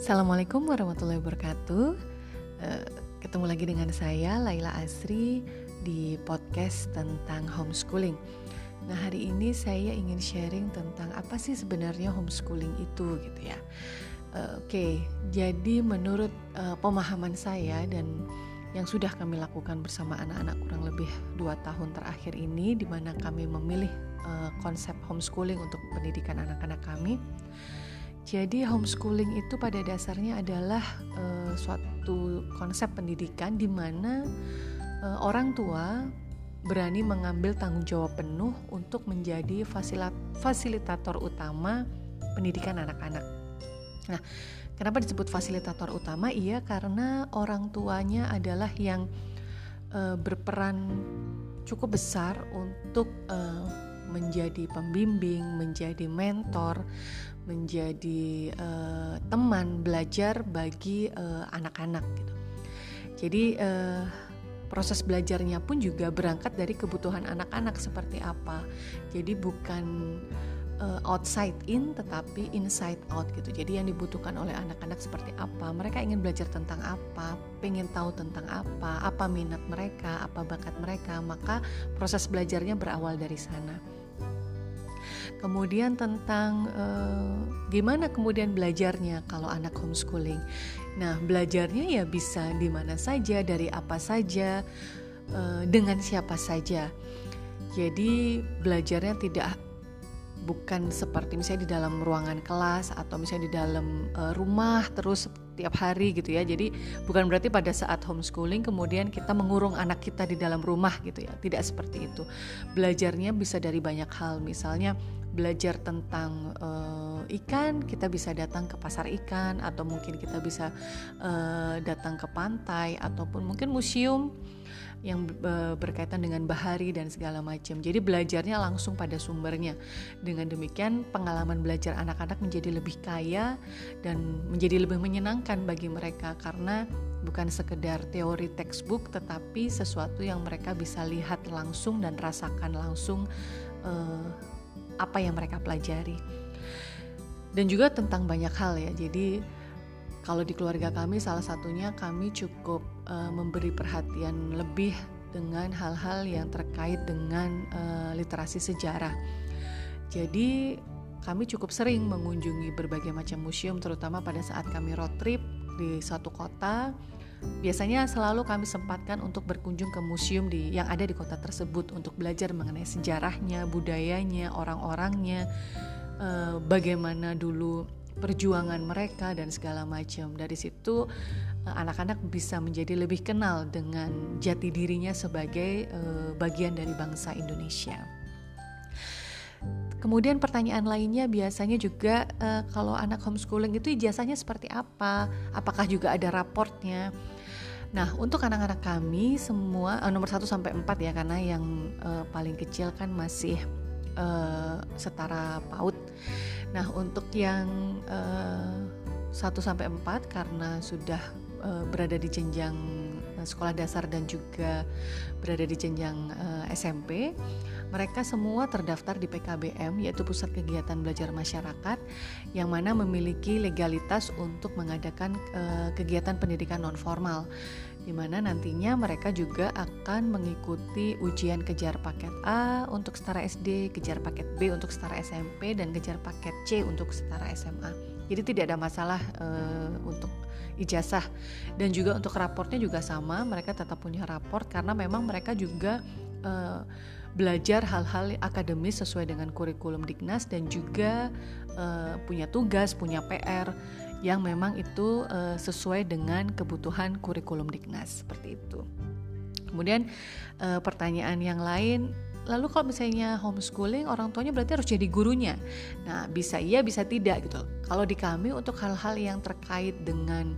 Assalamualaikum warahmatullahi wabarakatuh. Ketemu lagi dengan saya Laila Asri di podcast tentang homeschooling. Nah, hari ini saya ingin sharing tentang apa sih sebenarnya homeschooling itu gitu ya. Oke, jadi menurut pemahaman saya dan yang sudah kami lakukan bersama anak-anak kurang lebih 2 tahun terakhir ini, di mana kami memilih konsep homeschooling untuk pendidikan anak-anak kami. Jadi homeschooling itu pada dasarnya adalah suatu konsep pendidikan di mana orang tua berani mengambil tanggung jawab penuh untuk menjadi fasilitator utama pendidikan anak-anak. Nah, kenapa disebut fasilitator utama? Iya, karena orang tuanya adalah yang berperan cukup besar untuk menjadi pembimbing, menjadi mentor, menjadi teman belajar bagi anak-anak gitu. Jadi proses belajarnya pun juga berangkat dari kebutuhan anak-anak seperti apa. Jadi bukan outside in, tetapi inside out gitu. Jadi yang dibutuhkan oleh anak-anak seperti apa, mereka ingin belajar tentang apa, pengen tahu tentang apa minat mereka, apa bakat mereka, maka proses belajarnya berawal dari sana. Kemudian tentang gimana kemudian belajarnya kalau anak homeschooling. Nah, belajarnya ya bisa di mana saja, dari apa saja, dengan siapa saja. Jadi belajarnya bukan seperti misalnya di dalam ruangan kelas atau misalnya di dalam rumah terus tiap hari gitu ya. Jadi bukan berarti pada saat homeschooling kemudian kita mengurung anak kita di dalam rumah gitu ya. Tidak seperti itu. Belajarnya bisa dari banyak hal. Misalnya belajar tentang ikan, kita bisa datang ke pasar ikan, atau mungkin kita bisa datang ke pantai, ataupun mungkin museum yang berkaitan dengan bahari dan segala macam. Jadi belajarnya langsung pada sumbernya. Dengan demikian pengalaman belajar anak-anak menjadi lebih kaya dan menjadi lebih menyenangkan bagi mereka, karena bukan sekedar teori textbook, tetapi sesuatu yang mereka bisa lihat langsung dan rasakan langsung apa yang mereka pelajari. Dan juga tentang banyak hal ya. Jadi kalau di keluarga kami, salah satunya kami cukup memberi perhatian lebih dengan hal-hal yang terkait dengan literasi sejarah. Jadi kami cukup sering mengunjungi berbagai macam museum, terutama pada saat kami road trip di suatu kota. Biasanya selalu kami sempatkan untuk berkunjung ke museum yang ada di kota tersebut untuk belajar mengenai sejarahnya, budayanya, orang-orangnya, bagaimana dulu perjuangan mereka dan segala macam. Dari situ anak-anak bisa menjadi lebih kenal dengan jati dirinya sebagai bagian dari bangsa Indonesia. Kemudian pertanyaan lainnya biasanya juga kalau anak homeschooling itu ijazahnya seperti apa? Apakah juga ada raportnya? Nah, untuk anak-anak kami semua nomor 1 sampai 4 ya, karena yang paling kecil kan masih setara PAUD. Nah, untuk yang 1 sampai 4 karena sudah berada di jenjang sekolah dasar dan juga berada di jenjang SMP, mereka semua terdaftar di PKBM, yaitu Pusat Kegiatan Belajar Masyarakat, yang mana memiliki legalitas untuk mengadakan kegiatan pendidikan non formal, di mana nantinya mereka juga akan mengikuti ujian kejar paket A untuk setara SD, kejar paket B untuk setara SMP, dan kejar paket C untuk setara SMA. Jadi tidak ada masalah untuk ijazah, dan juga untuk raportnya juga sama, mereka tetap punya raport karena memang mereka juga belajar hal-hal akademis sesuai dengan kurikulum Diknas, dan juga punya tugas, punya PR yang memang itu sesuai dengan kebutuhan kurikulum Diknas, seperti itu. Kemudian pertanyaan yang lain, lalu kalau misalnya homeschooling orang tuanya berarti harus jadi gurunya. Nah, bisa iya bisa tidak gitu. Kalau di kami untuk hal-hal yang terkait dengan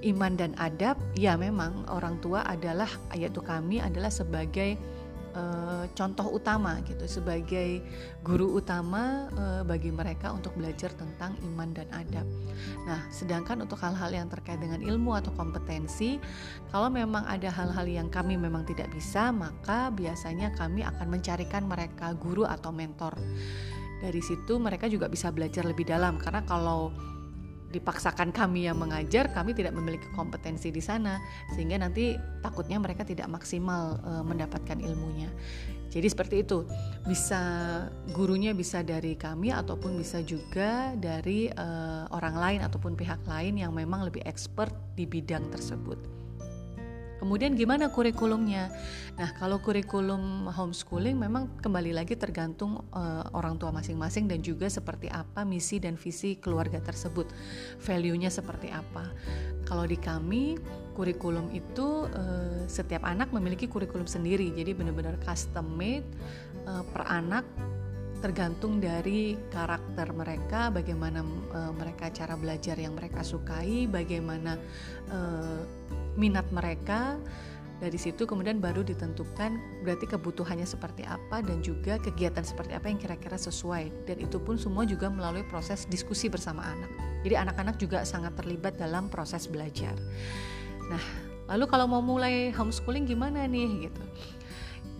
iman dan adab, ya memang orang tua adalah, yaitu kami adalah sebagai contoh utama gitu, sebagai guru utama bagi mereka untuk belajar tentang iman dan adab. Nah, sedangkan untuk hal-hal yang terkait dengan ilmu atau kompetensi, kalau memang ada hal-hal yang kami memang tidak bisa, maka biasanya kami akan mencarikan mereka guru atau mentor. Dari situ mereka juga bisa belajar lebih dalam, karena kalau dipaksakan kami yang mengajar, kami tidak memiliki kompetensi di sana, sehingga nanti takutnya mereka tidak maksimal mendapatkan ilmunya. Jadi seperti itu, bisa gurunya bisa dari kami ataupun bisa juga dari orang lain ataupun pihak lain yang memang lebih expert di bidang tersebut. Kemudian gimana kurikulumnya? Nah, kalau kurikulum homeschooling memang kembali lagi tergantung orang tua masing-masing dan juga seperti apa misi dan visi keluarga tersebut. Value-nya seperti apa. Kalau di kami, kurikulum itu setiap anak memiliki kurikulum sendiri. Jadi benar-benar custom made per anak, tergantung dari karakter mereka, bagaimana mereka cara belajar yang mereka sukai, bagaimana minat mereka. Dari situ kemudian baru ditentukan berarti kebutuhannya seperti apa dan juga kegiatan seperti apa yang kira-kira sesuai, dan itu pun semua juga melalui proses diskusi bersama anak. Jadi anak-anak juga sangat terlibat dalam proses belajar. Nah, lalu kalau mau mulai homeschooling gimana nih gitu?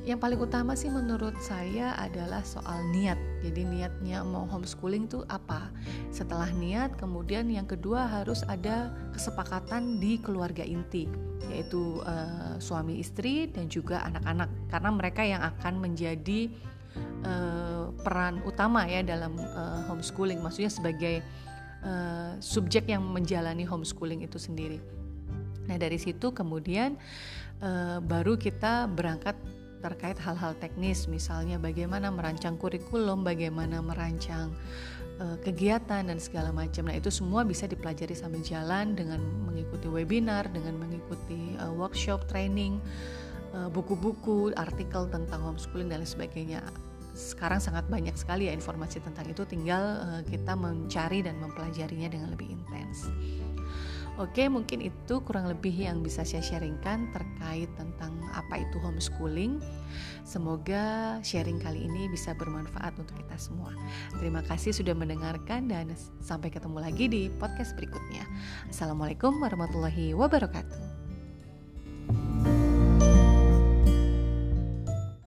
Yang paling utama sih menurut saya adalah soal niat. Jadi niatnya mau homeschooling itu apa? Setelah niat, kemudian yang kedua harus ada kesepakatan di keluarga inti, yaitu suami istri dan juga anak-anak, karena mereka yang akan menjadi peran utama ya dalam homeschooling, maksudnya sebagai subjek yang menjalani homeschooling itu sendiri. Nah, dari situ kemudian baru kita berangkat terkait hal-hal teknis, misalnya bagaimana merancang kurikulum, bagaimana merancang kegiatan dan segala macam. Nah, itu semua bisa dipelajari sambil jalan dengan mengikuti webinar, dengan mengikuti workshop, training, buku-buku, artikel tentang homeschooling dan lain sebagainya. Sekarang sangat banyak sekali ya informasi tentang itu, tinggal kita mencari dan mempelajarinya dengan lebih intens. Oke, mungkin itu kurang lebih yang bisa saya sharingkan terkait tentang apa itu homeschooling. Semoga sharing kali ini bisa bermanfaat untuk kita semua. Terima kasih sudah mendengarkan dan sampai ketemu lagi di podcast berikutnya. Assalamualaikum warahmatullahi wabarakatuh.